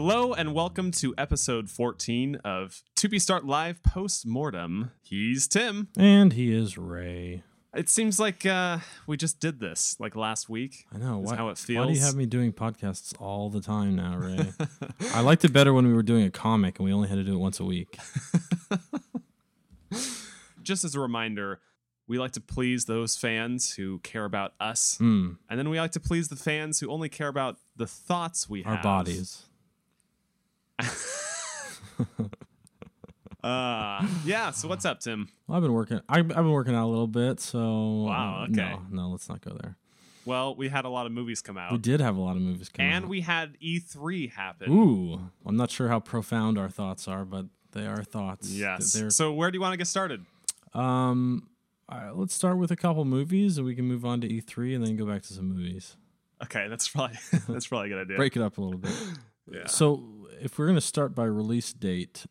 Hello and welcome to episode 14 of To Be Start Live Postmortem. He's Tim. And he is Ray. It seems like we just did this like last week. I know. How it feels. Why do you have me doing podcasts all the time now, Ray? I liked it better when we were doing a comic and we only had to do it once a week. Just as a reminder, we like to please those fans who care about us. Mm. And then we like to please the fans who only care about the thoughts we have. Our bodies. So what's up, Tim? Well, I've been working out a little bit, so wow, okay. No, let's not go there. Well, we had a lot of movies come out. We did have a lot of movies come out. And we had E3 happen. Ooh. I'm not sure how profound our thoughts are, but they are thoughts. Yes. So where do you want to get started? All right, let's start with a couple movies and we can move on to E3 and then go back to some movies. Okay, that's probably a good idea. Break it up a little bit. Yeah. So if we're going to start by release date,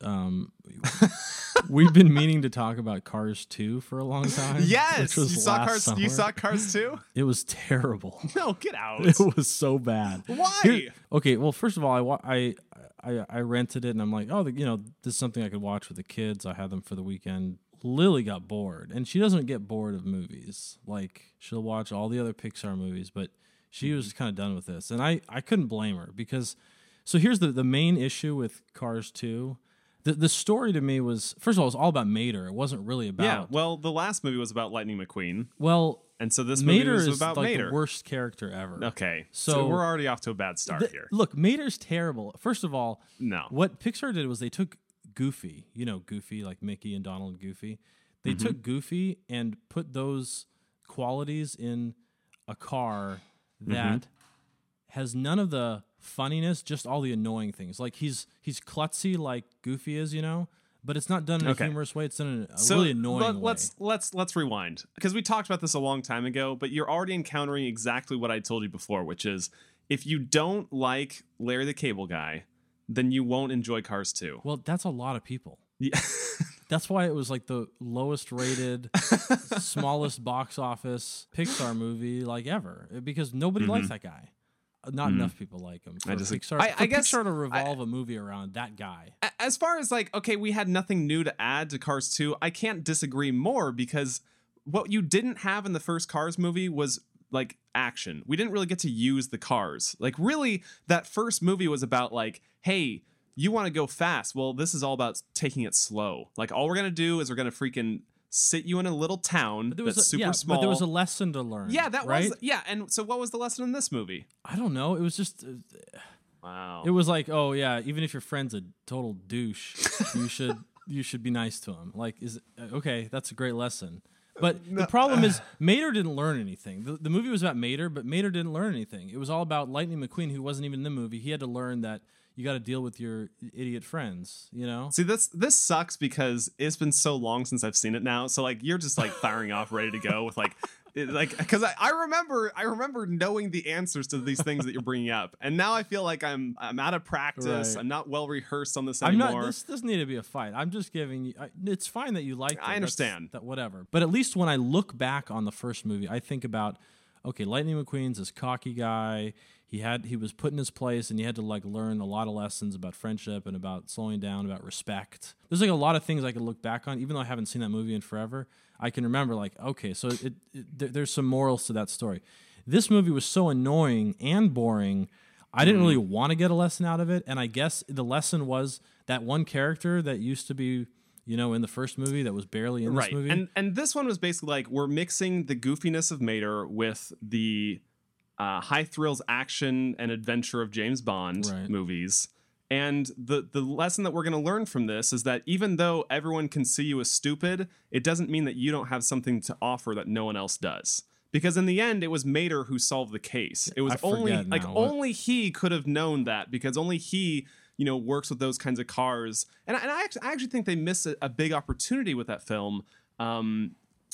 we've been meaning to talk about Cars 2 for a long time. Yes! You saw Cars 2? It was terrible. No, get out. It was so bad. Why? Okay, well, first of all, I rented it, and I'm like, this is something I could watch with the kids. I had them for the weekend. Lily got bored, and she doesn't get bored of movies. Like, she'll watch all the other Pixar movies, but she was kind of done with this. And I couldn't blame her, because... So here's the main issue with Cars 2. The story to me was, first of all, it was all about Mater. It wasn't really about... Yeah, well, the last movie was about Lightning McQueen. Well, and so this movie was about Mater. Mater is like the worst character ever. Okay, so we're already off to a bad start here. Look, Mater's terrible. First of all, what Pixar did was they took Goofy. You know Goofy, like Mickey and Donald and Goofy. They took Goofy and put those qualities in a car that has none of the... funniness, just all the annoying things. Like he's klutzy like Goofy is, but it's not done in a humorous way. It's done in a really annoying way. Let's rewind, because we talked about this a long time ago, but you're already encountering exactly what I told you before, which is if you don't like Larry the Cable Guy, then you won't enjoy Cars 2. Well, that's a lot of people. Yeah. That's why it was like the lowest rated, smallest box office Pixar movie like ever, because nobody likes that guy. Not enough people like him. I guess Pixar to revolve a movie around that guy. As far as like, okay, we had nothing new to add to Cars 2. I can't disagree more, because what you didn't have in the first Cars movie was like action. We didn't really get to use the cars. Like really, that first movie was about like, hey, you want to go fast? Well, this is all about taking it slow. Like all we're going to do is we're going to freaking... sit you in a little town that's super small. But there was a lesson to learn. Yeah, that was. And so what was the lesson in this movie? I don't know. It was just... wow. It was like, oh, yeah, even if your friend's a total douche, you should be nice to him. Like, that's a great lesson. But the problem is Mater didn't learn anything. The movie was about Mater, but Mater didn't learn anything. It was all about Lightning McQueen, who wasn't even in the movie. He had to learn that you got to deal with your idiot friends, See, this sucks because it's been so long since I've seen it now. So like you're just like firing off, ready to go with like, because I remember knowing the answers to these things that you're bringing up, and now I feel like I'm out of practice. Right. I'm not well rehearsed on this anymore. This doesn't need to be a fight. I'm just giving you. It's fine that you like it. I understand that, whatever. But at least when I look back on the first movie, I think about, okay, Lightning McQueen's this cocky guy. He was put in his place, and he had to like learn a lot of lessons about friendship and about slowing down, about respect. There's like a lot of things I can look back on, even though I haven't seen that movie in forever. I can remember like, okay, so there's some morals to that story. This movie was so annoying and boring. I didn't really want to get a lesson out of it, and I guess the lesson was that one character that used to be, in the first movie that was barely in this movie. And this one was basically like we're mixing the goofiness of Mater with the high thrills, action, and adventure of James Bond movies. And the lesson that we're going to learn from this is that even though everyone can see you as stupid, it doesn't mean that you don't have something to offer that no one else does. Because in the end, it was Mater who solved the case. It was only he could have known that, because only he, works with those kinds of cars. And I actually think they missed a big opportunity with that film.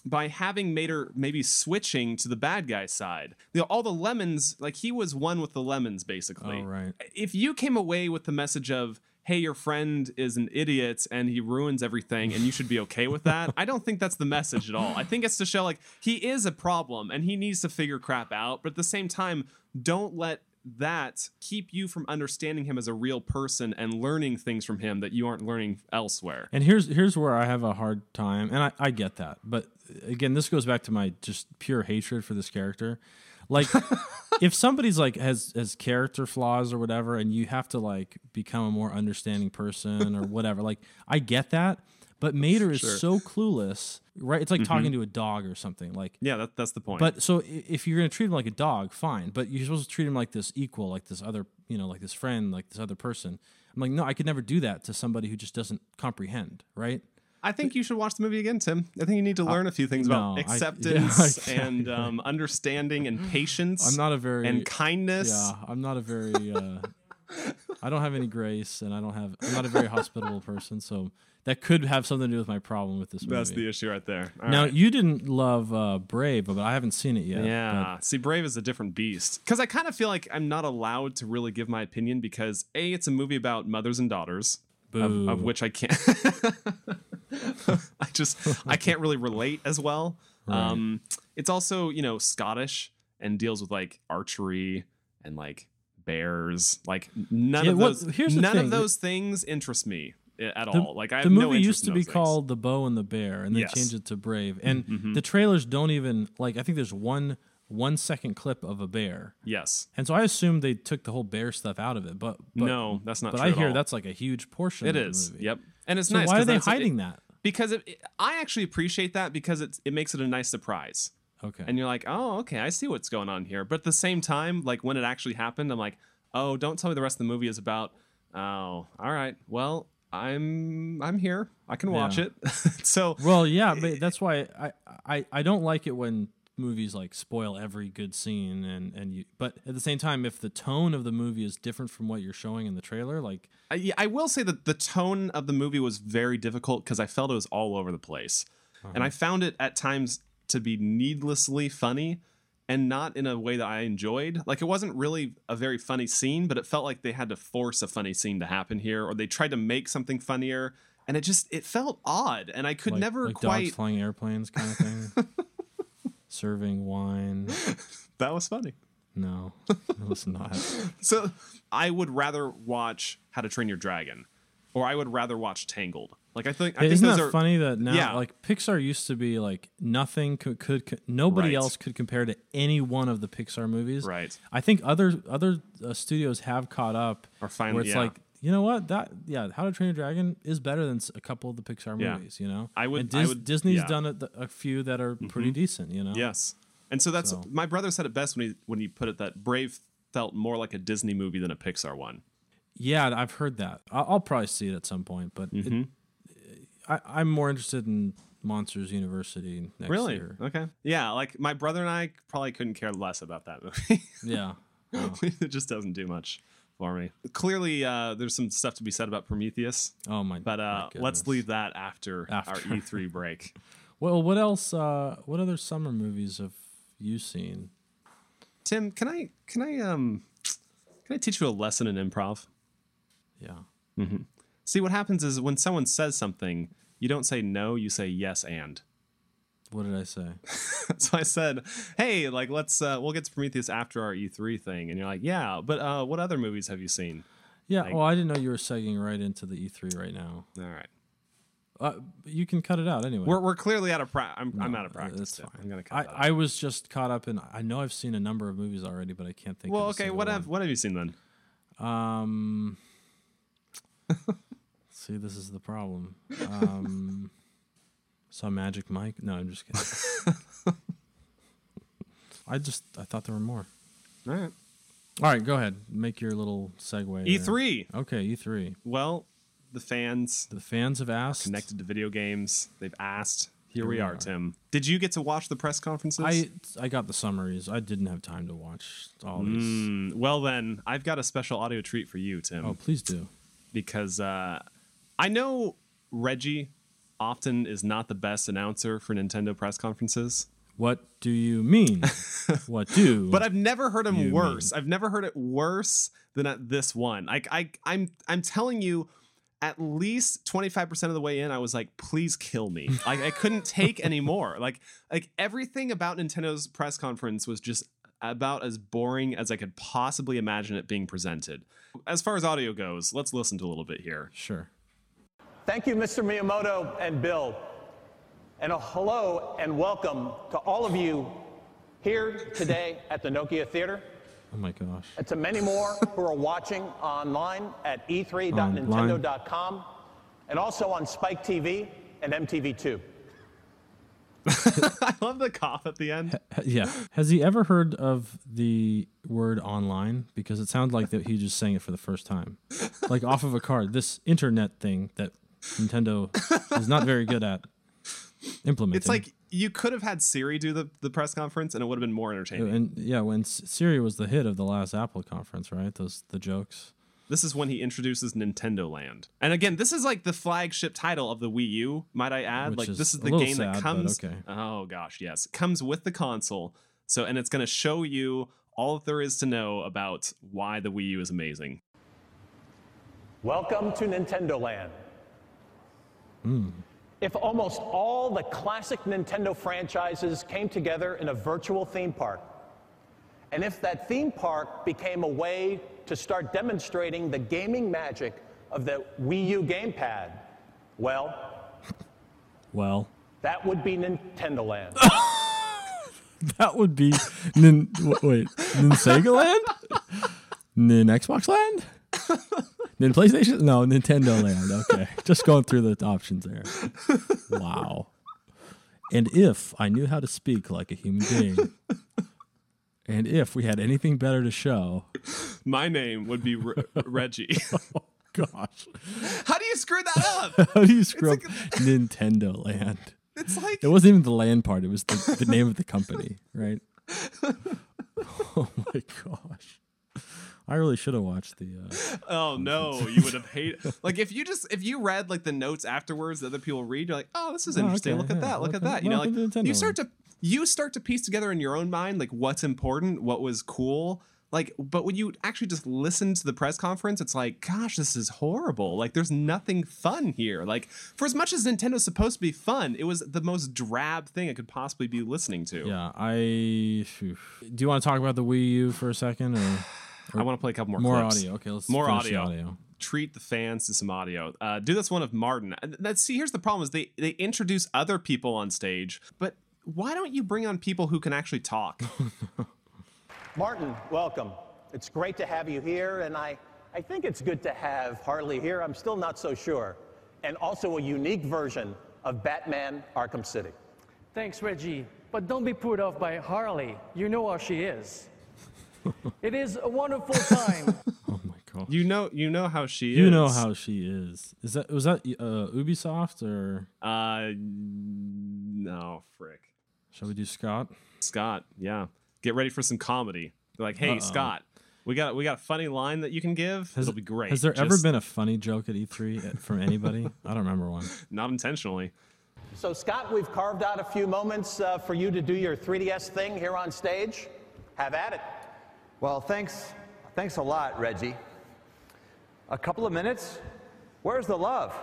By having Mater maybe switching to the bad guy side. All the lemons, like he was one with the lemons, basically. Oh, right. If you came away with the message of, hey, your friend is an idiot and he ruins everything and you should be okay with that, I don't think that's the message at all. I think it's to show like he is a problem and he needs to figure crap out. But at the same time, don't let that keep you from understanding him as a real person and learning things from him that you aren't learning elsewhere. And here's where I have a hard time, and I get that. But again, this goes back to my just pure hatred for this character. Like, if somebody's like has character flaws or whatever, and you have to like become a more understanding person or whatever, like I get that. But Mater is so clueless, right? It's like talking to a dog or something. Like, yeah, that's the point. But so if you're going to treat him like a dog, fine. But you're supposed to treat him like this equal, like this other, you know, like this friend, like this other person. I'm like, no, I could never do that to somebody who just doesn't comprehend, right? I think you should watch the movie again, Tim. I think you need to learn a few things about acceptance and understanding and patience. I'm not a very... And kindness. Yeah, I'm not a very... I don't have any grace, and I'm not a very hospitable person, so... That could have something to do with my problem with this movie. That's the issue right there. All right. You didn't love Brave, but I haven't seen it yet. Yeah. See, Brave is a different beast. Because I kind of feel like I'm not allowed to really give my opinion because, A, it's a movie about mothers and daughters, of which I can't. I can't really relate as well. Right. It's also, you know, Scottish and deals with, like, archery and, like, bears. Like, none of those things interest me. At all. Like, I have no interest in those things. The movie used to be called The Bow and the Bear, and they changed it to Brave. And the trailers don't even, like, I think there's one second clip of a bear. Yes. And so I assume they took the whole bear stuff out of it, but no, that's not true. But I hear that's like a huge portion of the movie. It is. Yep. And it's nice. Why are they hiding that? Because I actually appreciate that because it makes it a nice surprise. Okay. And you're like, oh, okay, I see what's going on here. But at the same time, like when it actually happened, I'm like, oh, don't tell me the rest of the movie is about, oh, all right, well, I'm here. I can watch it. So well, yeah, but that's why I don't like it when movies like spoil every good scene and you. But at the same time, if the tone of the movie is different from what you're showing in the trailer, like I will say that the tone of the movie was very difficult because I felt it was all over the place, and I found it at times to be needlessly funny. And not in a way that I enjoyed. Like, it wasn't really a very funny scene, but it felt like they had to force a funny scene to happen here, or they tried to make something funnier, and it felt odd, and I could never quite... Dogs flying airplanes kind of thing. Serving wine. That was funny. No, it was not. So I would rather watch How to Train Your Dragon, or I would rather watch Tangled. Like, I think isn't that funny that now, like, Pixar used to be like nothing nobody else could compare to any one of the Pixar movies. Right. I think other studios have caught up. Or finally, where it's like, you know what, How to Train Your Dragon is better than a couple of the Pixar movies. You know, Disney's done a few that are pretty decent. You know. Yes. And so my brother said it best when he put it that Brave felt more like a Disney movie than a Pixar one. Yeah, I've heard that. I'll probably see it at some point, but. I'm more interested in Monsters University next year. Really? Okay. Yeah, like my brother and I probably couldn't care less about that movie. Yeah. Oh. It just doesn't do much for me. Clearly, there's some stuff to be said about Prometheus. Oh, my God. But let's leave that after our E3 break. Well, what else? What other summer movies have you seen? Tim, can I teach you a lesson in improv? Yeah. Mm-hmm. See, what happens is when someone says something, you don't say no, you say yes and. What did I say? So I said, hey, like, let's we'll get to Prometheus after our E3 thing. And you're like, yeah, but what other movies have you seen? Yeah, well, I didn't know you were segging right into the E3 right now. All right. You can cut it out anyway. We're clearly out of practice. I'm out of practice. That's fine. I'm gonna cut it out. I was just caught up in, I know I've seen a number of movies already, but I can't think of a single one. Well, okay, what have you seen then? See, this is the problem. Saw Magic Mike. No, I'm just kidding. I thought there were more. All right, go ahead. Make your little segue. E3. There. Okay, E3. Well, the fans have asked. Connected to video games. They've asked. Here we are, Tim. Did you get to watch the press conferences? I got the summaries. I didn't have time to watch all these. Well, then, I've got a special audio treat for you, Tim. Oh, please do. Because I know Reggie often is not the best announcer for Nintendo press conferences. What do you mean? But I've never heard him worse. I've never heard it worse than at this one. I'm telling you, at least 25% of the way in, I was like, please kill me. I couldn't take anymore. Like everything about Nintendo's press conference was just about as boring as I could possibly imagine it being presented. As far as audio goes, let's listen to a little bit here. Sure. Thank you, Mr. Miyamoto and Bill. And a hello and welcome to all of you here today at the Nokia Theater. Oh my gosh. And to many more who are watching online at e3.nintendo.com and also on Spike TV and MTV2. I love the cough at the end. Yeah. Has he ever heard of the word online? Because it sounds like that he just sang it for the first time. Like off of a card. This internet thing that Nintendo is not very good at implementing. It's like you could have had Siri do the press conference and it would have been more entertaining. And yeah, when Siri was the hit of the last Apple conference, right? The jokes. This is when he introduces Nintendo Land. And again, this is like the flagship title of the Wii U, might I add. Which like this is the game sad, that comes. Okay. Oh, gosh, yes. Comes with the console. So, and it's going to show you all that there is to know about why the Wii U is amazing. Welcome to Nintendo Land. If almost all the classic Nintendo franchises came together in a virtual theme park, and if that theme park became a way to start demonstrating the gaming magic of the Wii U gamepad, well, that would be Nintendo Land. That would be Sega Land? Xbox Land? PlayStation? No, Nintendo Land. Okay. Just going through the options there. Wow. And if I knew how to speak like a human being, and if we had anything better to show, my name would be Reggie. Oh, gosh. How do you screw that up? How do you screw up Nintendo Land? It's like... It wasn't even the land part. It was the name of the company, right? Oh, my gosh. I really should have watched the... oh, no, you would have hated... Like, if you read, like, the notes afterwards that other people read, you're like, oh, this is interesting. Okay, look at that. You know, like, you start to piece together in your own mind, like, what's important, what was cool. Like, but when you actually just listen to the press conference, it's like, gosh, this is horrible. Like, there's nothing fun here. Like, for as much as Nintendo's supposed to be fun, it was the most drab thing I could possibly be listening to. Yeah, Do you want to talk about the Wii U for a second, or... I want to play a couple more clips. Audio. Okay, let's more audio. Treat the fans to some audio. Do this one of Martin. Here's the problem: is they introduce other people on stage, but why don't you bring on people who can actually talk? Martin, welcome. It's great to have you here, and I think it's good to have Harley here. I'm still not so sure, and also a unique version of Batman: Arkham City. Thanks, Reggie, but don't be put off by Harley. You know how she is. It is a wonderful time. Oh my god! You know how she is. You know how she is. Was that Ubisoft or? No, frick. Shall we do Scott? Scott, yeah. Get ready for some comedy. They're like, hey, Scott, we got a funny line that you can give. It'll be great. Has there ever been a funny joke at E3 from anybody? I don't remember one. Not intentionally. So Scott, we've carved out a few moments for you to do your 3DS thing here on stage. Have at it. Well, thanks a lot, Reggie. A couple of minutes? Where's the love?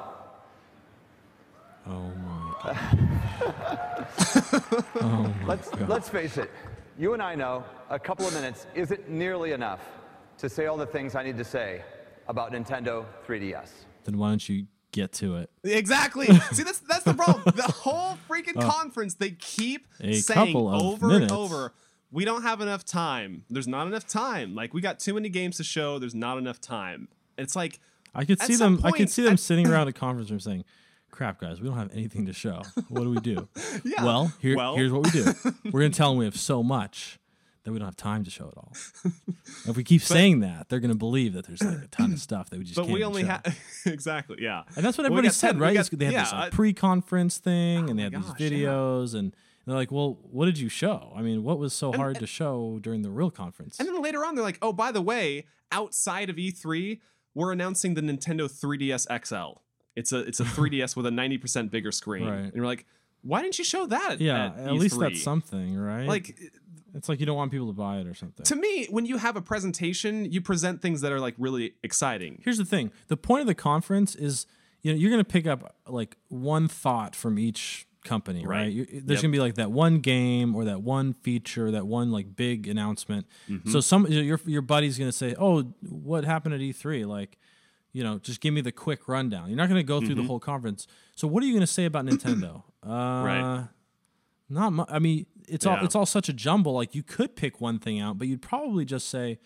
Oh my god. Oh my god. Let's face it. You and I know a couple of minutes isn't nearly enough to say all the things I need to say about Nintendo 3DS. Then why don't you get to it? Exactly. See, that's the problem. The whole freaking conference, they keep saying over and over, we don't have enough time. There's not enough time. Like, we got too many games to show. There's not enough time. It's like I could see them sitting around a conference room saying, "Crap, guys, we don't have anything to show. What do we do?" Yeah. Well, here's what we do. We're gonna tell them we have so much that we don't have time to show it all. If we keep saying that, they're gonna believe that there's like a ton of stuff that we just. But we only have exactly, yeah. And that's what everybody said, right? They had this like, pre-conference thing, and they had these videos and. They're like, well, what did you show? I mean, what was so hard to show during the real conference? And then later on, they're like, oh, by the way, outside of E3, we're announcing the Nintendo 3DS XL. It's a 3DS with a 90% bigger screen. Right. And you're like, why didn't you show that? Yeah, at least that's something, right? Like, it's like you don't want people to buy it or something. To me, when you have a presentation, you present things that are like really exciting. Here's the thing. The point of the conference is, you know, you're going to pick up like one thought from each company, right? There's gonna be like that one game or that one feature, that one like big announcement. Mm-hmm. So some your buddy's gonna say, "Oh, what happened at E3? Like, you know, just give me the quick rundown." You're not gonna go through the whole conference. So what are you gonna say about Nintendo? Right. Not much. I mean, it's all such a jumble. Like you could pick one thing out, but you'd probably just say,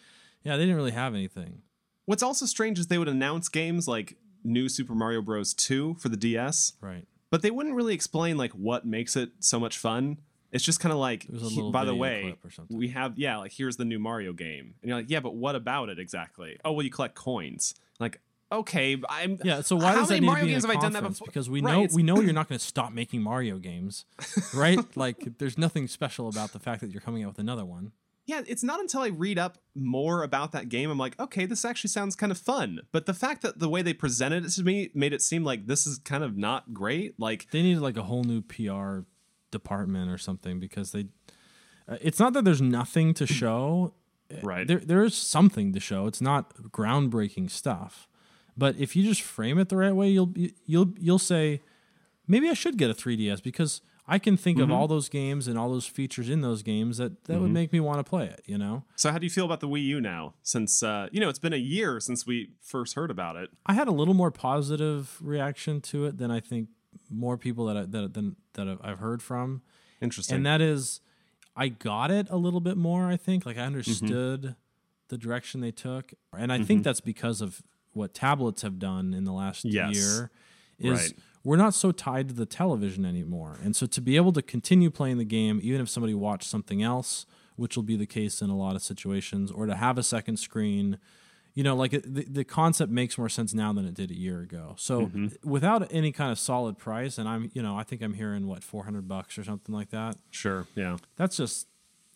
"Yeah, they didn't really have anything." What's also strange is they would announce games like New Super Mario Bros. 2 for the DS, right? But they wouldn't really explain like what makes it so much fun. It's just kind of like, by the way, we have like here's the new Mario game, and you're like, yeah, but what about it exactly? Oh, well, you collect coins. Like, okay, so why does that need to be in a conference? How many Mario games have I done that before? Because we know you're not going to stop making Mario games, right? Like, there's nothing special about the fact that you're coming out with another one. Yeah, it's not until I read up more about that game, I'm like, okay, this actually sounds kind of fun. But the fact that the way they presented it to me made it seem like this is kind of not great. Like they needed like a whole new PR department or something because they. It's not that there's nothing to show, right? There is something to show. It's not groundbreaking stuff, but if you just frame it the right way, you'll say, maybe I should get a 3DS because I can think of all those games and all those features in those games that would make me want to play it, you know? So how do you feel about the Wii U now? Since, it's been a year since we first heard about it. I had a little more positive reaction to it than I think more people that I've heard from. Interesting. And that is, I got it a little bit more, I think. Like, I understood the direction they took. And I think that's because of what tablets have done in the last year. We're not so tied to the television anymore. And so to be able to continue playing the game, even if somebody watched something else, which will be the case in a lot of situations, or to have a second screen, the concept makes more sense now than it did a year ago. So without any kind of solid price, and I think I'm hearing $400 or something like that. Sure. Yeah. That's just,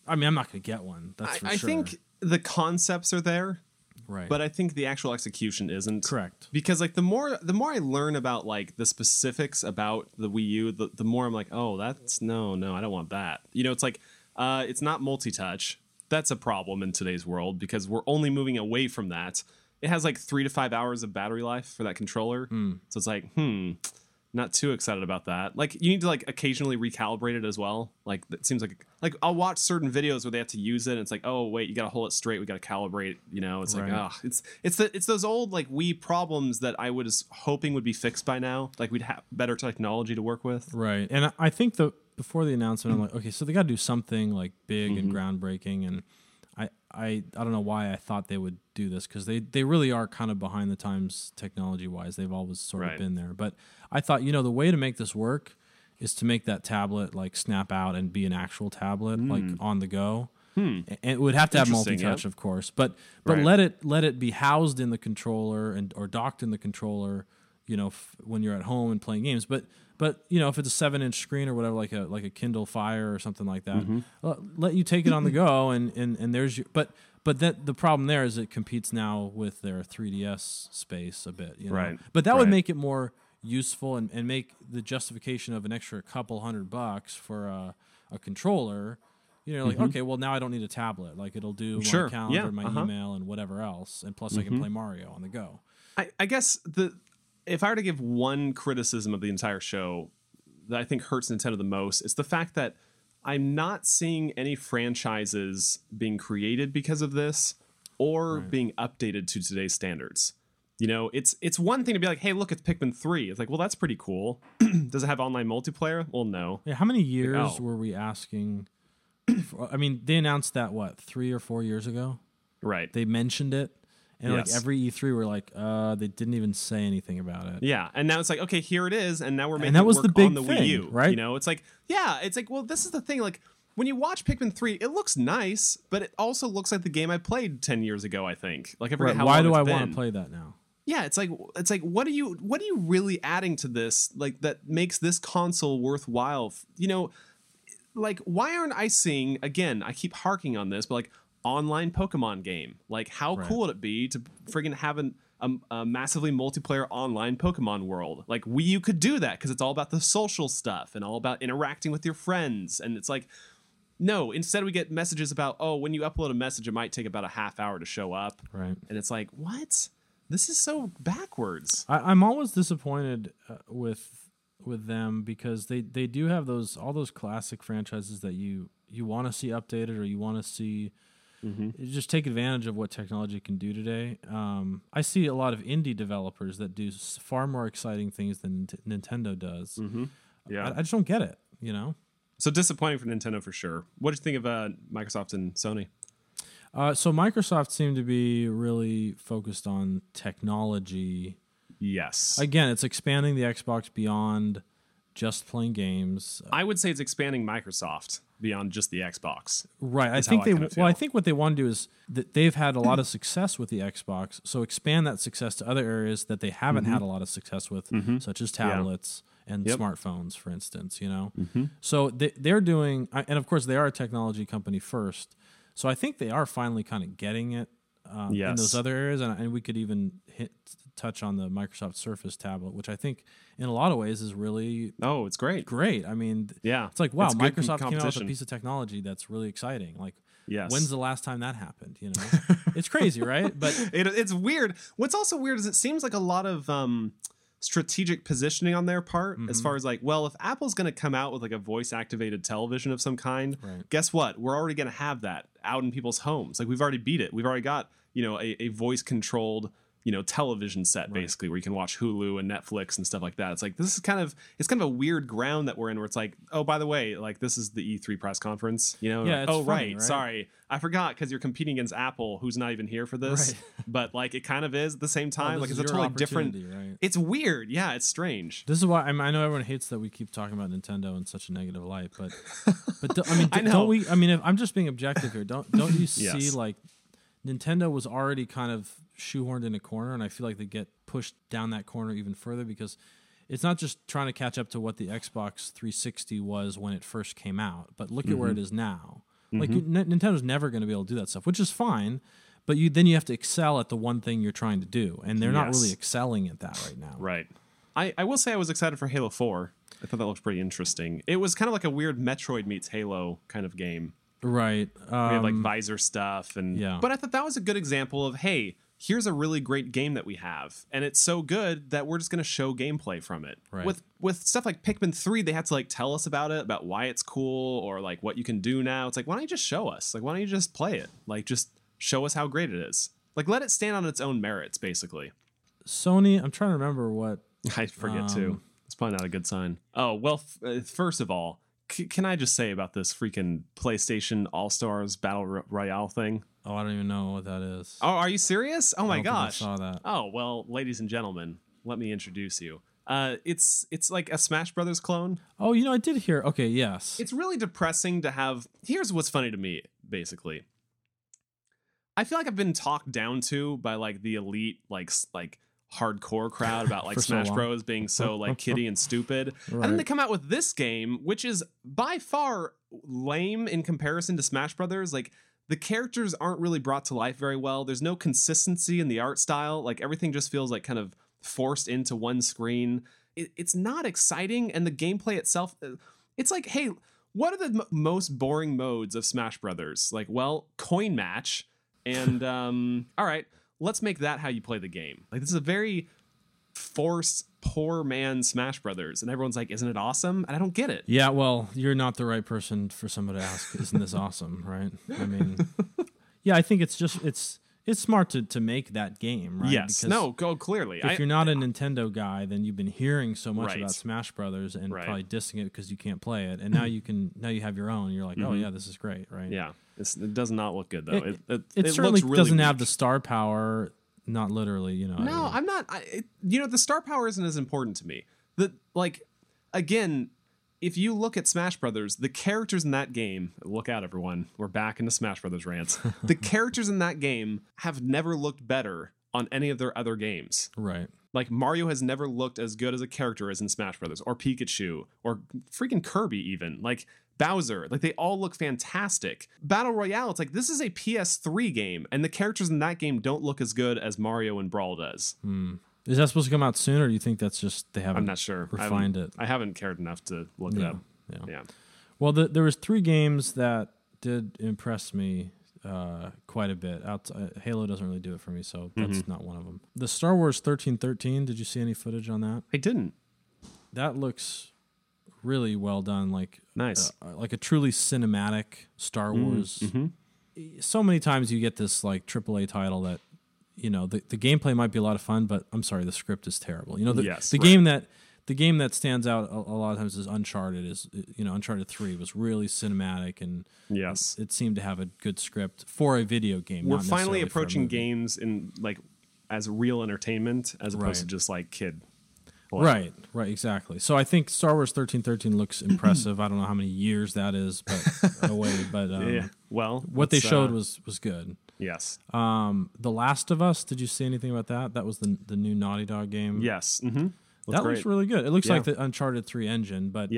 I'm not going to get one. That's for sure. I think the concepts are there. Right. But I think the actual execution isn't. Correct. Because like the more I learn about like the specifics about the Wii U, the more I'm like, oh, that's no, I don't want that. It's like it's not multi-touch. That's a problem in today's world because we're only moving away from that. It has like 3 to 5 hours of battery life for that controller. So it's like, not too excited about that. Like you need to like occasionally recalibrate it as well. Like it seems like I'll watch certain videos where they have to use it and it's like, oh wait, you got to hold it straight. We got to calibrate, it's right. Like, oh, it's those old like Wii problems that I was hoping would be fixed by now. Like we'd have better technology to work with. Right. And I think before the announcement, I'm like, okay, so they got to do something like big and groundbreaking. And I don't know why I thought they would do this because they really are kind of behind the times technology-wise. They've always sort of been there. But I thought, the way to make this work is to make that tablet like snap out and be an actual tablet like on the go. And it would have to have multi-touch, of course. But let it be housed in the controller or docked in the controller, when you're at home and playing games. But if it's a 7-inch screen or whatever, like a Kindle Fire or something like that, let you take it on the go and there's your. But that the problem there is it competes now with their 3DS space a bit, But that would make it more useful and make the justification of an extra couple $100 for a controller. Okay, well now I don't need a tablet. Like it'll do my calendar, my email, and whatever else, and plus I can play Mario on the go. I guess If I were to give one criticism of the entire show that I think hurts Nintendo the most, it's the fact that I'm not seeing any franchises being created because of this or being updated to today's standards. It's one thing to be like, hey, look, it's Pikmin 3. It's like, well, that's pretty cool. Does it have online multiplayer? Well, no. Yeah, how many years were we asking? They announced that, 3 or 4 years ago? Right. They mentioned it. And every E3, we're like, they didn't even say anything about it. Yeah, and now it's like, okay, here it is, and now we're making it work on the Wii U, right? Well, this is the thing. Like when you watch Pikmin 3, it looks nice, but it also looks like the game I played 10 years ago. I think. Like, I forget how long it's been. Why do I want to play that now? Yeah, it's like, what are you really adding to this? Like that makes this console worthwhile. Like why aren't I seeing again? I keep harking on this, but like. Online Pokemon game. Like, how cool would it be to friggin' have a massively multiplayer online Pokemon world? Like, Wii U could do that because it's all about the social stuff and all about interacting with your friends. And it's like, no, instead we get messages about, when you upload a message, it might take about a half hour to show up. Right. And it's like, what? This is so backwards. I'm always disappointed with with them because they do have those all those classic franchises that you want to see updated or you want to see just take advantage of what technology can do today. I see a lot of indie developers that do far more exciting things than Nintendo does. Yeah, I just don't get it, you know? So disappointing for Nintendo for sure. What did you think of Microsoft and Sony? So Microsoft seemed to be really focused on technology. Yes. Again, it's expanding the Xbox beyond just playing games. I would say it's expanding Microsoft beyond just the Xbox. Right. I think I think what they want to do is that they've had a lot of success with the Xbox. So expand that success to other areas that they haven't had a lot of success with, such as tablets and smartphones, for instance, you know? So they're doing, and of course they are a technology company first. So I think they are finally kind of getting it in those other areas. And we could even touch on the Microsoft Surface tablet, which I think in a lot of ways is really... Oh, it's great. Great. I mean, it's like, wow, it's Microsoft came out with a piece of technology that's really exciting. Like, when's the last time that happened? You know, it's crazy, right? But it's weird. What's also weird is it seems like a lot of... strategic positioning on their part as far as like, well, if Apple's going to come out with like a voice activated television of some kind, guess what? We're already going to have that out in people's homes. Like we've already beat it. We've already got, you know, a voice controlled, you know, television set basically where you can watch Hulu and Netflix and stuff like that. It's like, this is kind of, it's kind of a weird ground that we're in where it's like, oh, by the way, like this is the E3 press conference, you know? Yeah, like, oh, funny, right. Sorry. I forgot. Cause you're competing against Apple, who's not even here for this, but like, it kind of is at the same time. Well, like it's a totally different, right? It's weird. Yeah. It's strange. This is why I know everyone hates that we keep talking about Nintendo in such a negative light, but I mean, if I'm just being objective here. Don't you see like Nintendo was already kind of shoehorned in a corner, and I feel like they get pushed down that corner even further because it's not just trying to catch up to what the Xbox 360 was when it first came out, but look at where it is now. Like Nintendo's never going to be able to do that stuff, which is fine, but you have to excel at the one thing you're trying to do, and they're not really excelling at that right now. Right. I will say I was excited for Halo 4. I thought that looked pretty interesting. It was kind of like a weird Metroid meets Halo kind of game. Right. We had like visor stuff, and but I thought that was a good example of, hey, here's a really great game that we have, and it's so good that we're just going to show gameplay from it. Right. With stuff like Pikmin 3, they had to like tell us about it, about why it's cool or like what you can do now. It's like, why don't you just show us? Like, why don't you just play it? Like, just show us how great it is. Like, let it stand on its own merits, basically. Sony, I'm trying to remember what... I forget, too. It's probably not a good sign. Oh, well, first of all, can I just say about this freaking PlayStation All-Stars Battle Royale thing? Oh, I don't even know what that is. Oh, are you serious? Oh, my gosh. I saw that. Oh, well, ladies and gentlemen, let me introduce you. It's like a Smash Brothers clone. Oh, you know, I did hear. Okay, yes. It's really depressing to have. Here's what's funny to me, basically. I feel like I've been talked down to by like the elite, like hardcore crowd about like Smash Bros being so like kiddie and stupid. Right. And then they come out with this game, which is by far lame in comparison to Smash Brothers. Like, the characters aren't really brought to life very well. There's no consistency in the art style. Like, everything just feels like kind of forced into one screen. It's not exciting. And the gameplay itself, it's like, hey, what are the most boring modes of Smash Brothers? Like, well, coin match. And all right, let's make that how you play the game. Like, this is a very forced, poor man Smash Brothers, and everyone's like, isn't it awesome? And I don't get it. Yeah, well, you're not the right person for somebody to ask, isn't this awesome, right? I mean, yeah, I think it's just it's smart to make that game, right? Yes. Because clearly. If you're not a Nintendo guy, then you've been hearing so much about Smash Brothers and probably dissing it because you can't play it. And now you have your own. And you're like, oh yeah, this is great, right? Yeah. It does not look good though. It certainly really doesn't have the star power. Not literally, you know. No, I'm not. The star power isn't as important to me. Again, if you look at Smash Brothers, the characters in that game, look out, everyone. We're back into Smash Brothers rants. The characters in that game have never looked better on any of their other games. Right. Like, Mario has never looked as good as a character as in Smash Brothers, or Pikachu, or freaking Kirby even. Like, Bowser, like, they all look fantastic. Battle Royale, it's like, this is a PS3 game, and the characters in that game don't look as good as Mario and Brawl does. Is that supposed to come out soon, or do you think that's just they haven't? I'm not sure. Refined it. I haven't cared enough to look it up. Yeah. Well, there was three games that did impress me quite a bit. Halo doesn't really do it for me, so that's not one of them. The Star Wars 1313, did you see any footage on that? I didn't. that looks really well done. Like nice, like a truly cinematic Star Wars. Mm-hmm. So many times you get this like AAA title that, you know, the gameplay might be a lot of fun, but I'm sorry, the script is terrible. You know, the game that. The game that stands out a lot of times is Uncharted. Is, you know, Uncharted 3 was really cinematic, and yes, it seemed to have a good script for a video game. We're finally approaching games in like as real entertainment as opposed to just like kid. Play. Right, exactly. So I think Star Wars 1313 looks impressive. I don't know how many years that is, but yeah. Well, what they showed was good. Yes. The Last of Us. Did you see anything about that? That was the new Naughty Dog game. Yes. Mm-hmm. That looks really good. It looks like the Uncharted 3 engine, but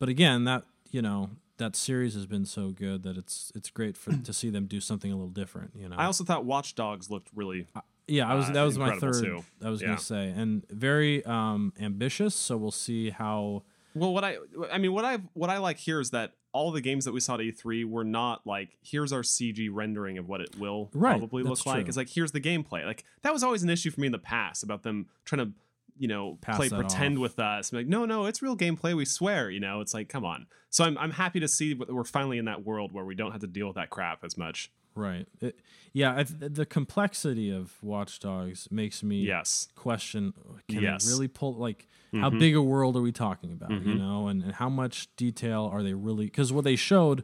but again, that, you know, that series has been so good that it's great for to see them do something a little different. You know, I also thought Watch Dogs looked really that was my third too. I was gonna say, and very ambitious. So we'll see how. Well, what I like here is that all the games that we saw at E3 were not like, here's our CG rendering of what it will probably look like. It's like, here's the gameplay. Like that was always an issue for me in the past about them trying to. You know, play pretend with us. I'm like, no, it's real gameplay. We swear. You know, it's like, come on. So I'm happy to see we're finally in that world where we don't have to deal with that crap as much. Right. The complexity of Watch Dogs makes me question: can I really pull? Like, how big a world are we talking about? You know, and how much detail are they really? Because what they showed,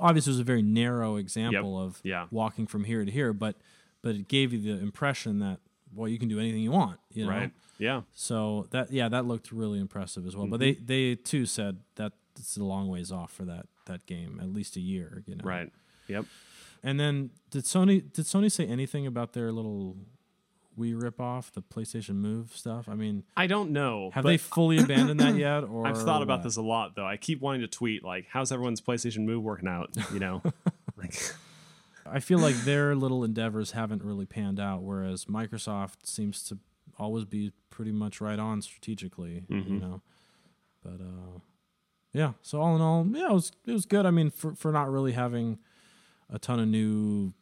obviously, was a very narrow example of walking from here to here, but it gave you the impression that. Well, you can do anything you want, you know? Right. Yeah. So that looked really impressive as well. Mm-hmm. But they too said that it's a long ways off for that game, at least a year, you know. Right. Yep. And then did Sony say anything about their little Wii ripoff, the PlayStation Move stuff? I mean, I don't know. Have they fully abandoned that yet? Or I've thought about this a lot though. I keep wanting to tweet like, how's everyone's PlayStation Move working out? You know? Like I feel like their little endeavors haven't really panned out, whereas Microsoft seems to always be pretty much right on strategically, you know. But so all in all, it was good. I mean, for not really having a ton of new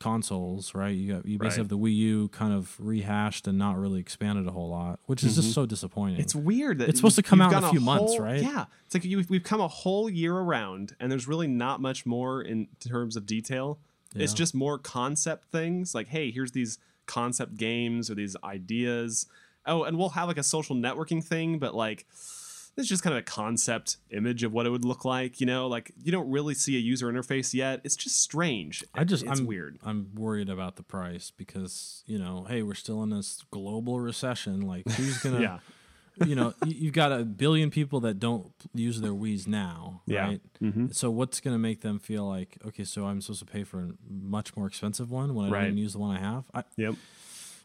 consoles, right? You basically have the Wii U kind of rehashed and not really expanded a whole lot, which is just so disappointing. It's weird that it's supposed to come out in a few months, right? Yeah, it's like we've come a whole year around, and there's really not much more in terms of detail. Yeah. It's just more concept things like, hey, here's these concept games or these ideas. Oh, and we'll have like a social networking thing, but like this is just kind of a concept image of what it would look like. You know, like you don't really see a user interface yet. It's just strange. I'm weird. I'm worried about the price because, you know, hey, we're still in this global recession. Like who's going to, you know, you've got 1 billion people that don't use their Wii's now, right? So what's going to make them feel like, okay, so I'm supposed to pay for a much more expensive one when I don't even use the one I have?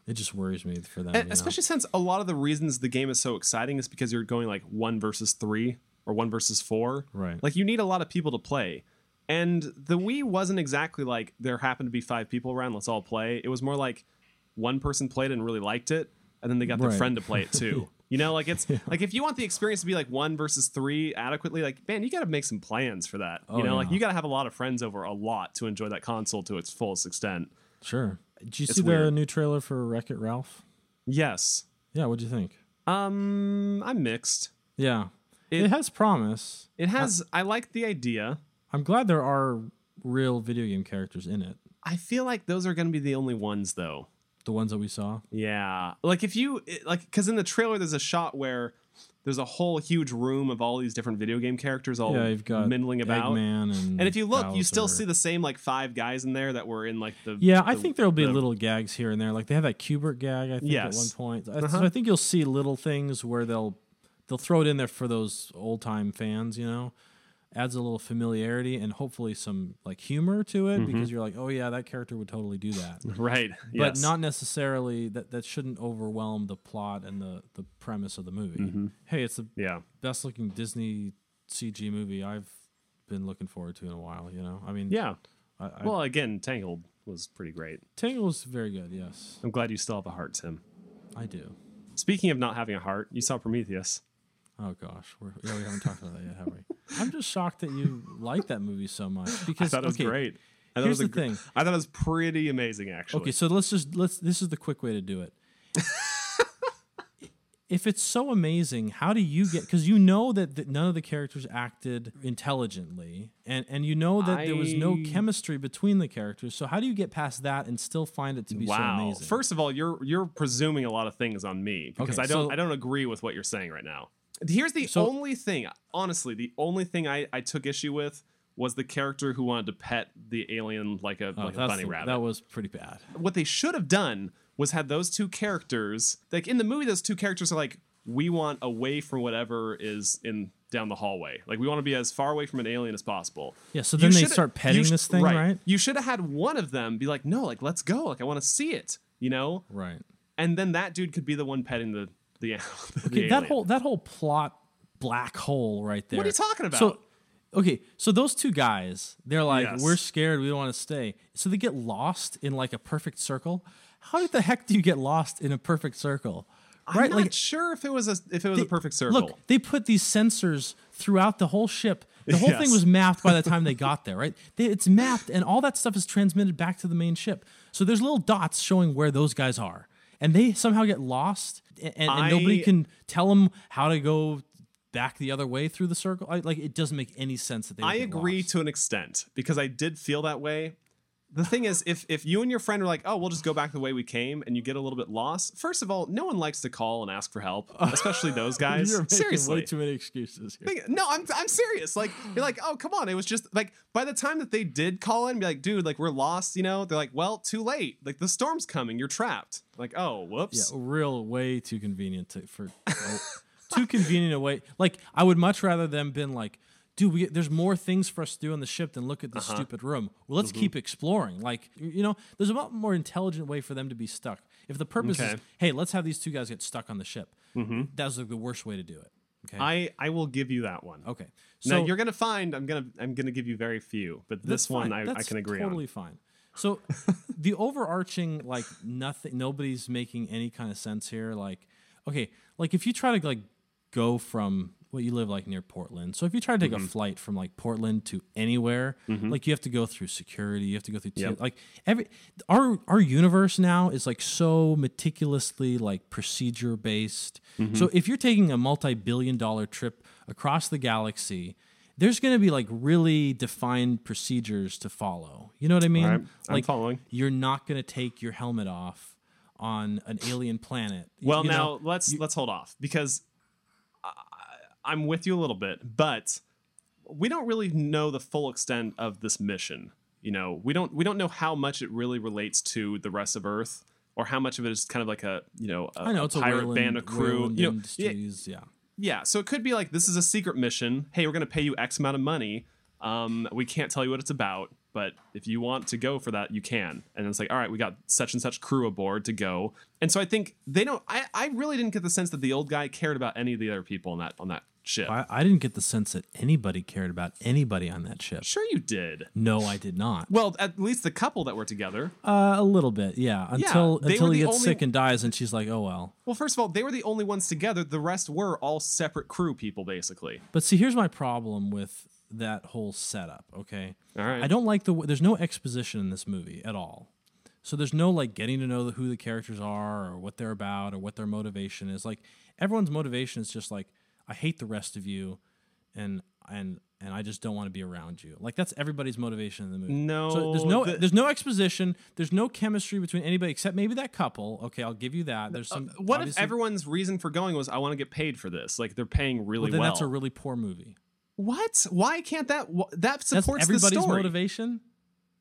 It just worries me for them. Especially since a lot of the reasons the game is so exciting is because you're going like 1 versus 3 or 1 versus 4. Right. Like you need a lot of people to play. And the Wii wasn't exactly like there happened to be 5 people around, let's all play. It was more like one person played and really liked it. And then they got their friend to play it too. You know, like it's like if you want the experience to be like 1 versus 3 adequately, like, man, you got to make some plans for that. Oh, you know, like you got to have a lot of friends over a lot to enjoy that console to its fullest extent. Sure. Did you see the new trailer for Wreck-It Ralph? Yes. Yeah. What'd you think? I'm mixed. Yeah. It has promise. It has. I like the idea. I'm glad there are real video game characters in it. I feel like those are going to be the only ones, though. The ones that we saw? Yeah. Like, if you... like, because in the trailer, there's a shot where there's a whole huge room of all these different video game characters all you've got mindling about. Eggman and if you look, Bowser. You still see the same, like, 5 guys in there that were in, like, the... Yeah, I think there'll be little gags here and there. Like, they have that Kubert gag, I think, at one point. So I think you'll see little things where they'll throw it in there for those old-time fans, you know? Adds a little familiarity and hopefully some like humor to it because you're like, oh yeah, that character would totally do that. Right. But not necessarily that shouldn't overwhelm the plot and the premise of the movie. Hey, it's the best looking Disney CG movie I've been looking forward to in a while, you know? I mean, well, again, Tangled was pretty great. Tangled was very good. Yes. I'm glad you still have a heart, Tim. I do. Speaking of not having a heart, you saw Prometheus. Oh gosh, we haven't talked about that yet, have we? I'm just shocked that you like that movie so much because I thought it was great. Here's the thing. I thought it was pretty amazing, actually. Okay, so let's. This is the quick way to do it. if it's so amazing, how do you get... Because you know that none of the characters acted intelligently, and you know that there was no chemistry between the characters, so how do you get past that and still find it to be so amazing? First of all, you're presuming a lot of things on me, because I don't agree with what you're saying right now. Here's the only thing, honestly, the only thing I took issue with was the character who wanted to pet the alien like a bunny rabbit. That was pretty bad. What they should have done was had those two characters, like in the movie, those two characters are like, we want away from whatever is in down the hallway. Like, we want to be as far away from an alien as possible. Yeah, so then they start petting this thing, right? You should have had one of them be like, no, like, let's go. Like, I want to see it, you know? Right. And then that dude could be the one petting the alien. That whole plot black hole right there. What are you talking about? So those two guys, they're like, yes, we're scared, we don't want to stay. So they get lost in like a perfect circle. How the heck do you get lost in a perfect circle? Right? I'm not sure if it was a perfect circle. Look, they put these sensors throughout the whole ship. The whole thing was mapped by the time they got there, right? It's mapped, and all that stuff is transmitted back to the main ship. So there's little dots showing where those guys are, and they somehow get lost, and nobody can tell them how to go back the other way through the circle. Like, it doesn't make any sense that they... I agree to an extent, because I did feel that way. The thing is, if you and your friend are like, oh, we'll just go back the way we came, and you get a little bit lost, first of all, no one likes to call and ask for help, especially those guys. You're making way too many excuses here. No, I'm serious. Like, you're like, oh, come on. It was just like, by the time that they did call in and be like, dude, like, we're lost, you know, they're like, well, too late. Like, the storm's coming. You're trapped. Like, oh, whoops. Yeah, way too convenient too convenient a way. Like, I would much rather them been like, dude, there's more things for us to do on the ship than look at this stupid room. Well, let's keep exploring. Like, you know, there's a lot more intelligent way for them to be stuck. If the purpose is, hey, let's have these two guys get stuck on the ship, that's like the worst way to do it. Okay, I will give you that one. Okay, so now you're gonna find I'm gonna give you very few, but this one I can agree on. Fine. So the overarching, like, nothing, nobody's making any kind of sense here. Like, okay, like, if you try to like go from... Well, you live like near Portland. So if you try to take a flight from like Portland to anywhere, like, you have to go through security, you have to go through like our universe now is like so meticulously like procedure based. So if you're taking a multi-billion-dollar trip across the galaxy, there's going to be like really defined procedures to follow. You know what I mean? Right. I'm following. You're not going to take your helmet off on an alien planet. Well, now let's hold off, because I'm with you a little bit, but we don't really know the full extent of this mission. You know, we don't know how much it really relates to the rest of Earth, or how much of it is kind of like a pirate band, a crew. You know, yeah. So it could be like, this is a secret mission. Hey, we're going to pay you X amount of money. We can't tell you what it's about, but if you want to go for that, you can. And it's like, all right, we got such and such crew aboard to go. And so I think they don't... I really didn't get the sense that the old guy cared about any of the other people on that ship. I didn't get the sense that anybody cared about anybody on that ship. Sure you did. No, I did not. Well, at least the couple that were together. A little bit, yeah. Until he gets sick and dies, and she's like, oh, well. Well, first of all, they were the only ones together. The rest were all separate crew people, basically. But see, here's my problem with that whole setup, okay? All right. I don't like there's no exposition in this movie at all. So there's no like getting to know who the characters are, or what they're about, or what their motivation is. Like, everyone's motivation is just like, I hate the rest of you, and I just don't want to be around you. Like, that's everybody's motivation in the movie. No. So there's no exposition. There's no chemistry between anybody except maybe that couple. Okay, I'll give you that. There's some... what if everyone's reason for going was, I want to get paid for this? Like, they're paying really well. Then that's a really poor movie. What? Why can't that supports the story? That's everybody's motivation?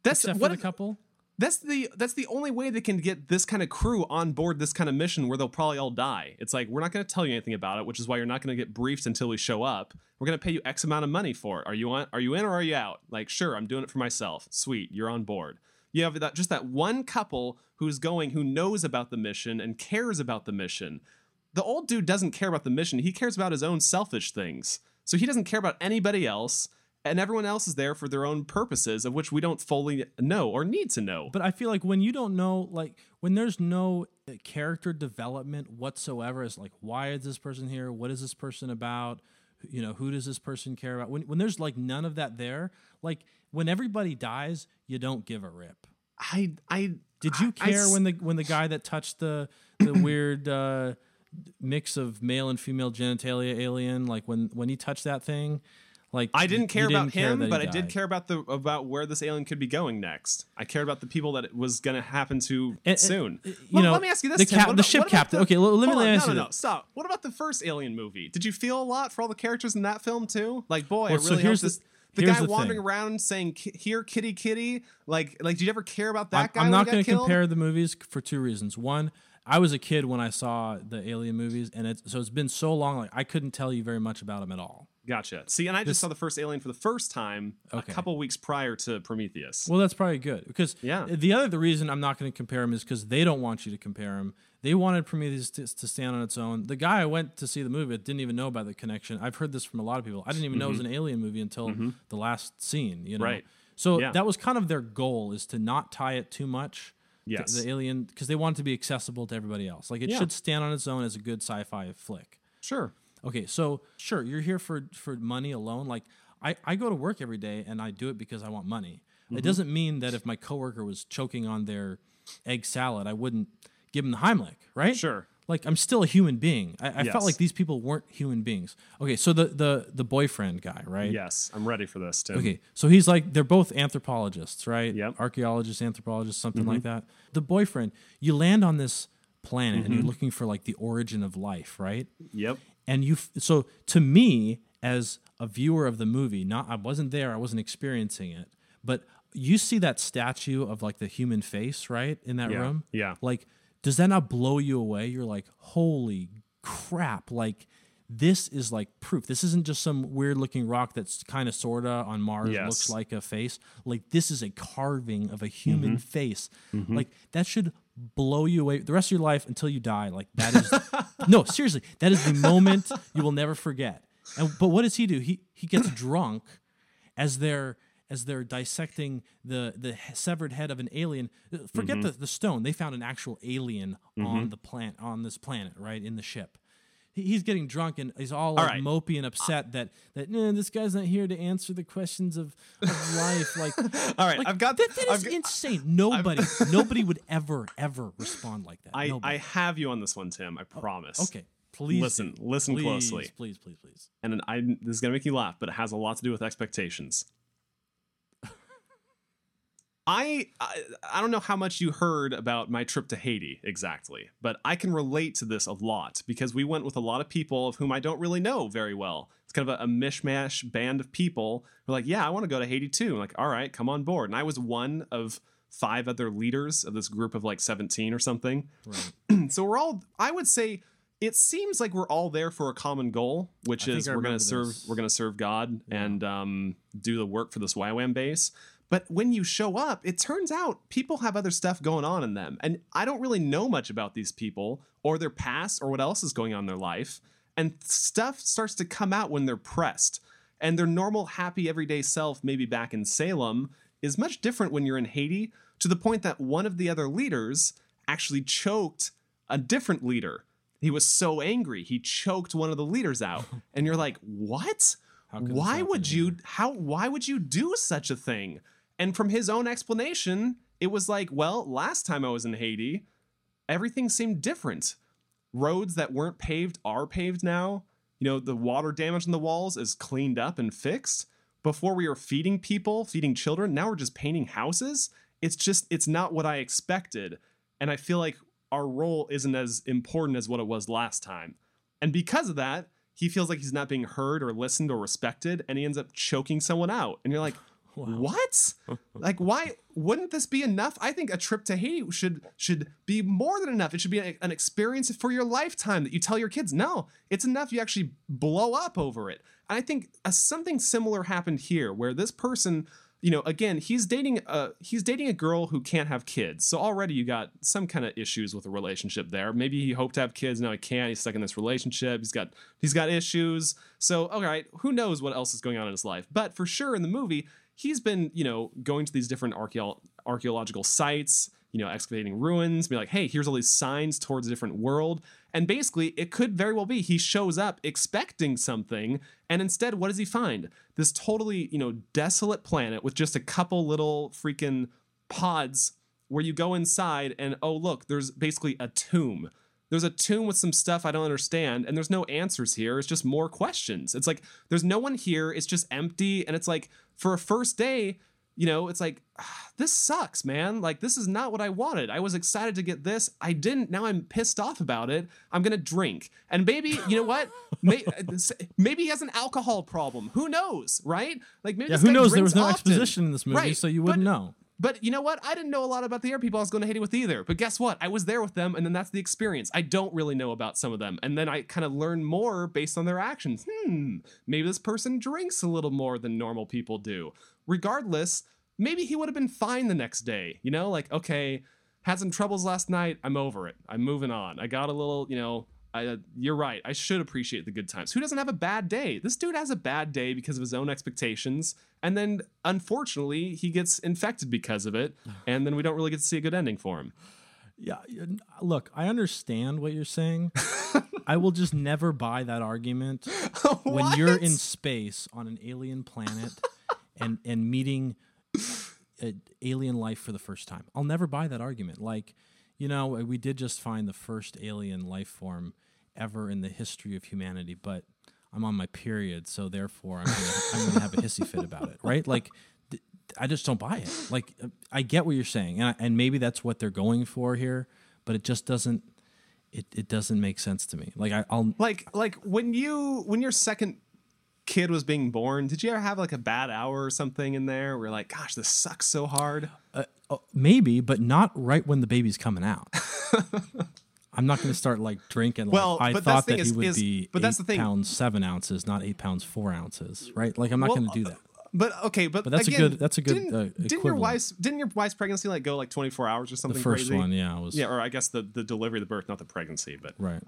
Except for the couple? That's the only way they can get this kind of crew on board this kind of mission, where they'll probably all die. It's like, we're not going to tell you anything about it, which is why you're not going to get briefed until we show up. We're going to pay you X amount of money for it. Are you in, or are you out? Like, sure, I'm doing it for myself. Sweet, you're on board. You have that, just that one couple who's going, who knows about the mission and cares about the mission. The old dude doesn't care about the mission. He cares about his own selfish things. So he doesn't care about anybody else. And everyone else is there for their own purposes, of which we don't fully know or need to know. But I feel like when you don't know, like, when there's no character development whatsoever, it's like, why is this person here? What is this person about? You know, who does this person care about? When there's like none of that there, like, when everybody dies, you don't give a rip. Did you care when the guy that touched the weird mix of male and female genitalia alien. Like when he touched that thing, like I didn't care about him, but I did care about the where this alien could be going next. I cared about the people that it was going to happen to soon. Let me ask you this: the ship captain. Okay, let me ask you. Stop. What about the first Alien movie? Did you feel a lot for all the characters in that film too? Like, boy, I really hope this. The guy wandering around saying "Here, kitty, kitty." Like, did you ever care about that guy? I'm not going to compare the movies for two reasons. One, I was a kid when I saw the Alien movies, and it's been so long. Like, I couldn't tell you very much about them at all. Gotcha. See, and I just saw the first Alien for the first time a couple weeks prior to Prometheus. Well, that's probably good because the reason I'm not going to compare them is because they don't want you to compare them. They wanted Prometheus to stand on its own. The guy I went to see the movie didn't even know about the connection. I've heard this from a lot of people. I didn't even know it was an Alien movie until the last scene. You know, right? So that was kind of their goal, is to not tie it too much. Yes, the Alien, because they want it to be accessible to everybody else. Like, it should stand on its own as a good sci-fi flick. Sure. Okay, so sure, you're here for money alone. Like, I go to work every day and I do it because I want money. Mm-hmm. It doesn't mean that if my coworker was choking on their egg salad, I wouldn't give them the Heimlich, right? Sure. Like, I'm still a human being. I felt like these people weren't human beings. Okay, so the boyfriend guy, right? Yes, I'm ready for this, too. Okay, so he's like, they're both anthropologists, right? Yep. Archaeologists, anthropologists, something like that. The boyfriend, you land on this planet and you're looking for, like, the origin of life, right? Yep. And so to me, as a viewer of the movie, I wasn't there, I wasn't experiencing it, but you see that statue of, like, the human face, right, in that room? Yeah. Like, does that not blow you away? You're like, holy crap, like, this is, like, proof. This isn't just some weird-looking rock that's kind of sorta on Mars, looks like a face. Like, this is a carving of a human face. Mm-hmm. Like, that should blow you away the rest of your life until you die. Like, that is no, seriously, that is the moment you will never forget. But what does he do? He gets drunk as they're dissecting the severed head of an alien. Forget the stone. They found an actual alien on this planet, right, in the ship. He's getting drunk and he's all like, mopey and upset that this guy's not here to answer the questions of life. Like, all right, like, I've got that. That is insane. Nobody would ever respond like that. I have you on this one, Tim. I promise. Okay, please listen closely. Please. And this is gonna make you laugh, but it has a lot to do with expectations. I don't know how much you heard about my trip to Haiti exactly, but I can relate to this a lot because we went with a lot of people of whom I don't really know very well. It's kind of a mishmash band of people who are like, yeah, I want to go to Haiti too. I'm like, all right, come on board. And I was one of 5 other leaders of this group of like 17 or something. Right. So we're all, I would say, it seems like we're all there for a common goal, which is we're going to serve God and do the work for this YWAM base. But when you show up, it turns out people have other stuff going on in them. And I don't really know much about these people or their past or what else is going on in their life. And stuff starts to come out when they're pressed. And their normal, happy, everyday self, maybe back in Salem, is much different when you're in Haiti, to the point that one of the other leaders actually choked a different leader. He was so angry, he choked one of the leaders out. And you're like, what? Why would you do such a thing? And from his own explanation, it was like, well, last time I was in Haiti, everything seemed different. Roads that weren't paved are paved now. You know, the water damage on the walls is cleaned up and fixed. Before we were feeding people, feeding children. Now we're just painting houses. It's not what I expected. And I feel like our role isn't as important as what it was last time. And because of that, he feels like he's not being heard or listened or respected. And he ends up choking someone out. And you're like, wow. What? Like, why wouldn't this be enough? I think a trip to Haiti should be more than enough. It should be an experience for your lifetime that you tell your kids. No, it's enough. You actually blow up over it. And I think something similar happened here, where this person, you know, again, he's dating a girl who can't have kids. So already you got some kind of issues with the relationship there. Maybe he hoped to have kids. Now he can't. He's stuck in this relationship. He's got issues. So, all right, who knows what else is going on in his life? But for sure, in the movie, he's been, you know, going to these different archaeological sites, you know, excavating ruins, be like, hey, here's all these signs towards a different world. And basically, it could very well be he shows up expecting something. And instead, what does he find? This totally, you know, desolate planet with just a couple little freaking pods where you go inside and, oh, look, there's basically a tomb. There's a tune with some stuff I don't understand, and there's no answers here. It's just more questions. It's like, there's no one here. It's just empty. And it's like, for a first day, you know, it's like, this sucks, man. Like, this is not what I wanted. I was excited to get this. I didn't. Now I'm pissed off about it. I'm going to drink. And maybe, you know what? Maybe he has an alcohol problem. Who knows, right? Like, maybe who knows? There was no exposition in this movie, right? So you wouldn't know. But you know what? I didn't know a lot about the air people I was going to hit it with either. But guess what? I was there with them, and then that's the experience. I don't really know about some of them. And then I kind of learn more based on their actions. Maybe this person drinks a little more than normal people do. Regardless, maybe he would have been fine the next day. You know, like, okay, had some troubles last night. I'm over it. I'm moving on. I got a little, you know, you're right. I should appreciate the good times. Who doesn't have a bad day? This dude has a bad day because of his own expectations. And then, unfortunately, he gets infected because of it. And then we don't really get to see a good ending for him. Yeah. Look, I understand what you're saying. I will just never buy that argument. When you're in space on an alien planet and meeting alien life for the first time, I'll never buy that argument. Like, you know, we did just find the first alien life form ever in the history of humanity, but I'm on my period, so therefore I'm gonna have a hissy fit about it, right? Like, I just don't buy it. Like, I get what you're saying, and maybe that's what they're going for here, but it just doesn't. It doesn't make sense to me. Like, I'll when your second kid was being born, did you ever have like a bad hour or something in there where you're like, gosh, this sucks so hard? Maybe, but not right when the baby's coming out. I'm not going to start like drinking. Well, like, I thought that he would be 8 pounds, 7 ounces, not 8 pounds, 4 ounces, right? Like, I'm not going to do that. But okay, but that's again, a good. Didn't your wife's pregnancy like go like 24 hours or something? The first crazy one, yeah, or I guess the delivery, the birth, not the pregnancy, but right.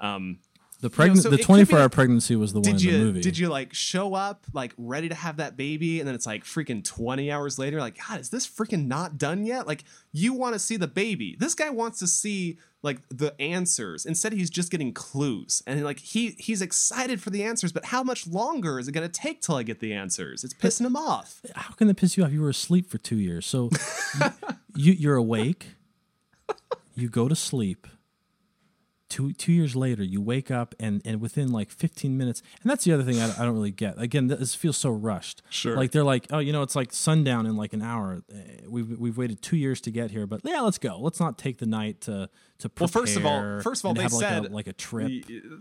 The 24-hour pregnancy was the one in the movie. Did you like show up like ready to have that baby, and then it's like freaking 20 hours later, like, God, is this freaking not done yet? Like, you want to see the baby. This guy wants to see like the answers. Instead, he's just getting clues, and like he's excited for the answers. But how much longer is it going to take till I get the answers? It's pissing him off. How can it piss you off? You were asleep for 2 years, so you're awake. You go to sleep. Two years later, you wake up and within like 15 minutes, and that's the other thing I don't really get. Again, this feels so rushed. Sure, like they're like, oh, you know, it's like sundown in like an hour. We've waited 2 years to get here, but yeah, let's go. Let's not take the night to prepare. Well, first of all, they said like a trip.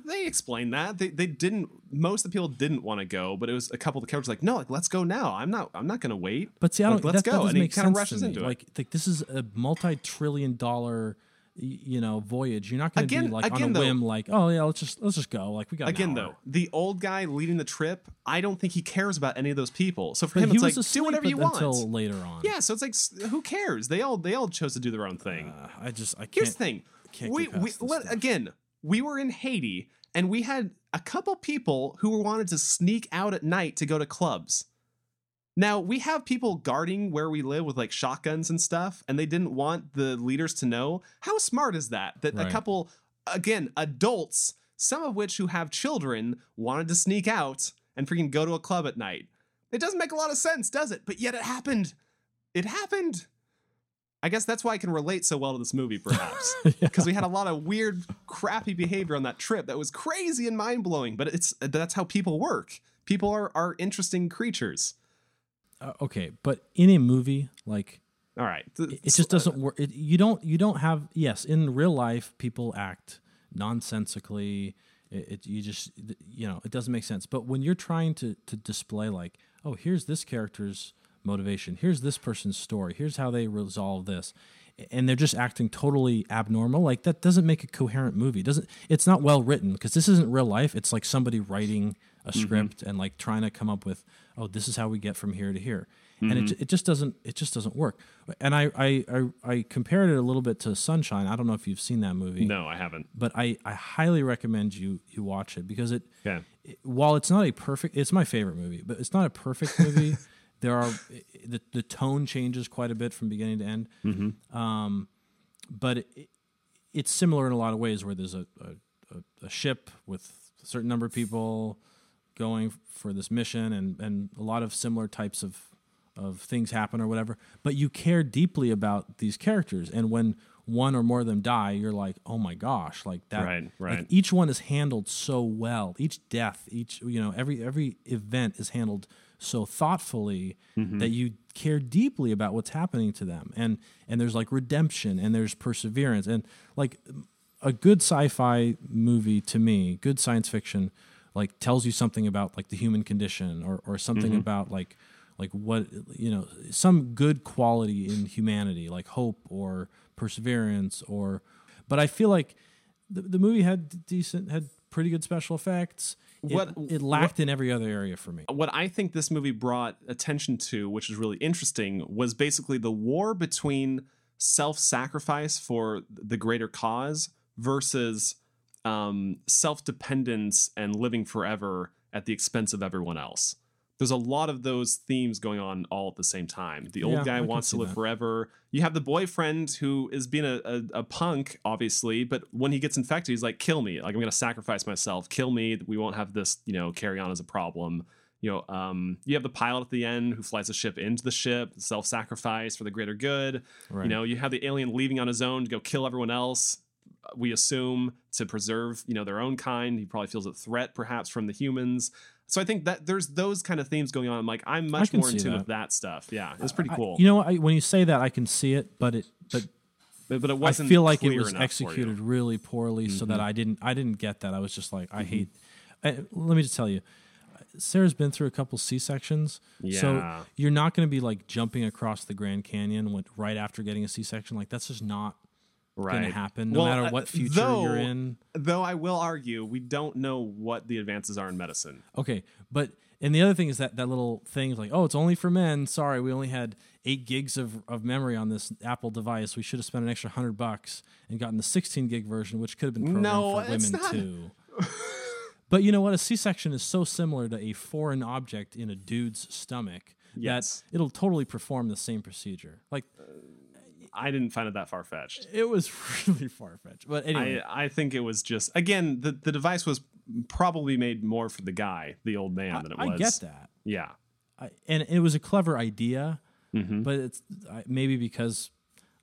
They explained that they didn't. Most of the people didn't want to go, but it was a couple of the characters like, no, like, let's go now. I'm not going to wait. But see, I don't. Like, let's go. And he kind of rushes into it. Like this is a multi-trillion-dollar. You know, voyage. You're not going to be like on a whim, like, oh yeah, let's just go. Like, we got an hour. The old guy leading the trip, I don't think he cares about any of those people. So for him, it's like, do whatever you want until later on. Yeah, so it's like, who cares? They all chose to do their own thing. Here's the thing. We were in Haiti, and we had a couple people who wanted to sneak out at night to go to clubs. Now, we have people guarding where we live with like shotguns and stuff, and they didn't want the leaders to know. How smart is that? That right. A couple, again, adults, some of which who have children, wanted to sneak out and freaking go to a club at night. It doesn't make a lot of sense, does it? But yet it happened. It happened. I guess that's why I can relate so well to this movie, perhaps, because we had a lot of weird, crappy behavior on that trip that was crazy and mind blowing. But that's how people work. People are interesting creatures. Okay, but in a movie, like, all right, it just doesn't work. You don't have, yes, in real life, people act nonsensically. It doesn't make sense. But when you're trying to display like, oh, here's this character's motivation, here's this person's story, here's how they resolve this, and they're just acting totally abnormal, like, that doesn't make a coherent movie. It's not well written, because this isn't real life. It's like somebody writing a script and like trying to come up with, oh, this is how we get from here to here, and it just doesn't work. And I compared it a little bit to Sunshine. I don't know if you've seen that movie. No, I haven't. But I highly recommend you watch it, because while it's not a perfect, it's my favorite movie, but it's not a perfect movie. There are the tone changes quite a bit from beginning to end, but it's similar in a lot of ways, where there's a ship with a certain number of people going for this mission, and a lot of similar types of things happen or whatever, but you care deeply about these characters. And when one or more of them die, you're like, oh my gosh, like that. Right, right. Like each one is handled so well. Each death, each, you know, every event is handled so thoughtfully mm-hmm. that you care deeply about what's happening to them. And there's like redemption and there's perseverance. And like a good sci-fi movie to me, good science fiction, like tells you something about like the human condition or something mm-hmm. about like what, you know, some good quality in humanity, like hope or perseverance or, but I feel like the movie had pretty good special effects. It lacked in every other area for me. What I think this movie brought attention to, which is really interesting, was basically the war between self-sacrifice for the greater cause versus self-dependence and living forever at the expense of everyone else. There's a lot of those themes going on all at the same time. The old guy wants to live forever. You have the boyfriend who is being a punk, obviously, but when he gets infected, he's like, kill me. Like, I'm going to sacrifice myself. Kill me. We won't have this, you know, carry on as a problem. You know, you have the pilot at the end who flies the ship into the ship, self-sacrifice for the greater good. Right. You know, you have the alien leaving on his own to go kill everyone else. We assume to preserve, you know, their own kind. He probably feels a threat perhaps from the humans. So I think that there's those kind of themes going on. I'm like, I'm much more in tune with that stuff. Yeah, it's pretty cool. You know, when you say that, I can see it, but it wasn't. I feel like it was executed really poorly, mm-hmm. so that I didn't get that. I was just like, I mm-hmm. hate. Let me just tell you, Sarah's been through a couple C-sections, so you're not going to be like jumping across the Grand Canyon right after getting a C-section. Like that's just not. Right. Going to happen no matter what future you're in. Though I will argue, we don't know what the advances are in medicine. Okay, and the other thing is that little thing like, oh, it's only for men. Sorry, we only had 8 gigs of memory on this Apple device. We should have spent an extra $100 and gotten the 16 gig version, which could have been programmed for women too. But you know what? A C-section is so similar to a foreign object in a dude's stomach that it'll totally perform the same procedure. Like. I didn't find it that far-fetched. It was really far-fetched. But anyway. I think it was just... Again, the device was probably made more for the guy, the old man, than it was. I get that. Yeah. And it was a clever idea, mm-hmm. but it's maybe because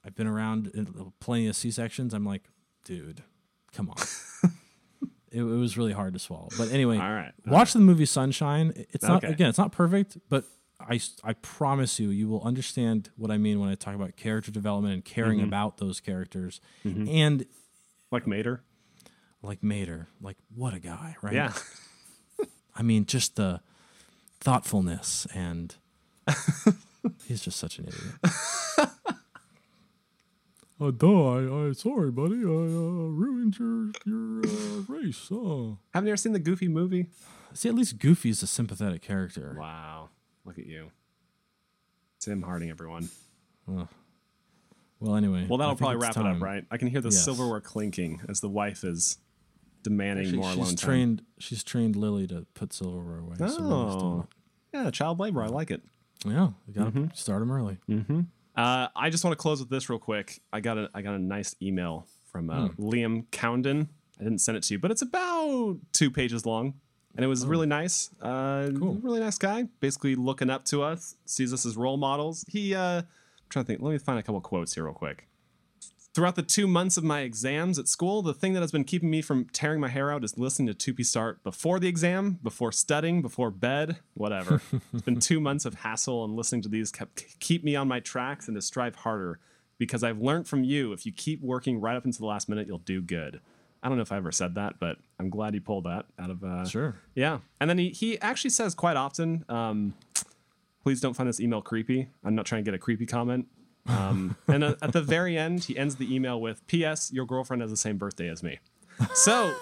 I've been around plenty of C-sections, I'm like, dude, come on. It was really hard to swallow. But anyway, watch the movie Sunshine. It's not Again, it's not perfect, but... I promise you will understand what I mean when I talk about character development and caring mm-hmm. about those characters. Mm-hmm. And Like Mater. Like, what a guy, right? Yeah. I mean, just the thoughtfulness and he's just such an idiot. Sorry, buddy. I ruined your race. Oh. Haven't you ever seen the Goofy movie? See, at least Goofy's a sympathetic character. Wow. Look at you. Tim Harding, everyone. Well, anyway. Well, that'll probably wrap it up, right? I can hear the silverware clinking as the wife is demanding more alone time. She's trained Lily to put silverware away. Oh. Yeah, child labor. I like it. Yeah. You got to start them early. Mm-hmm. I just want to close with this real quick. I got a nice email from Liam Cowden. I didn't send it to you, but it's about 2 pages long. And it was really nice. Cool. Really nice guy. Basically looking up to us. Sees us as role models. He, I'm trying to think. Let me find a couple quotes here real quick. Throughout the 2 months of my exams at school, the thing that has been keeping me from tearing my hair out is listening to To Be Start before the exam, before studying, before bed, whatever. It's been 2 months of hassle, and listening to these keep me on my tracks and to strive harder. Because I've learned from you, if you keep working right up until the last minute, you'll do good. I don't know if I ever said that, but I'm glad he pulled that out of... sure. Yeah. And then he actually says quite often, please don't find this email creepy. I'm not trying to get a creepy comment. And at the very end, he ends the email with, P.S. Your girlfriend has the same birthday as me. So...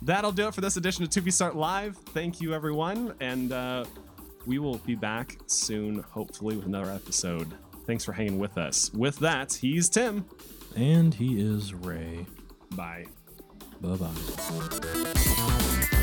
that'll do it for this edition of To Be Start Live. Thank you, everyone. And we will be back soon, hopefully, with another episode. Thanks for hanging with us. With that, he's Tim. And he is Ray. Bye. Bye-bye.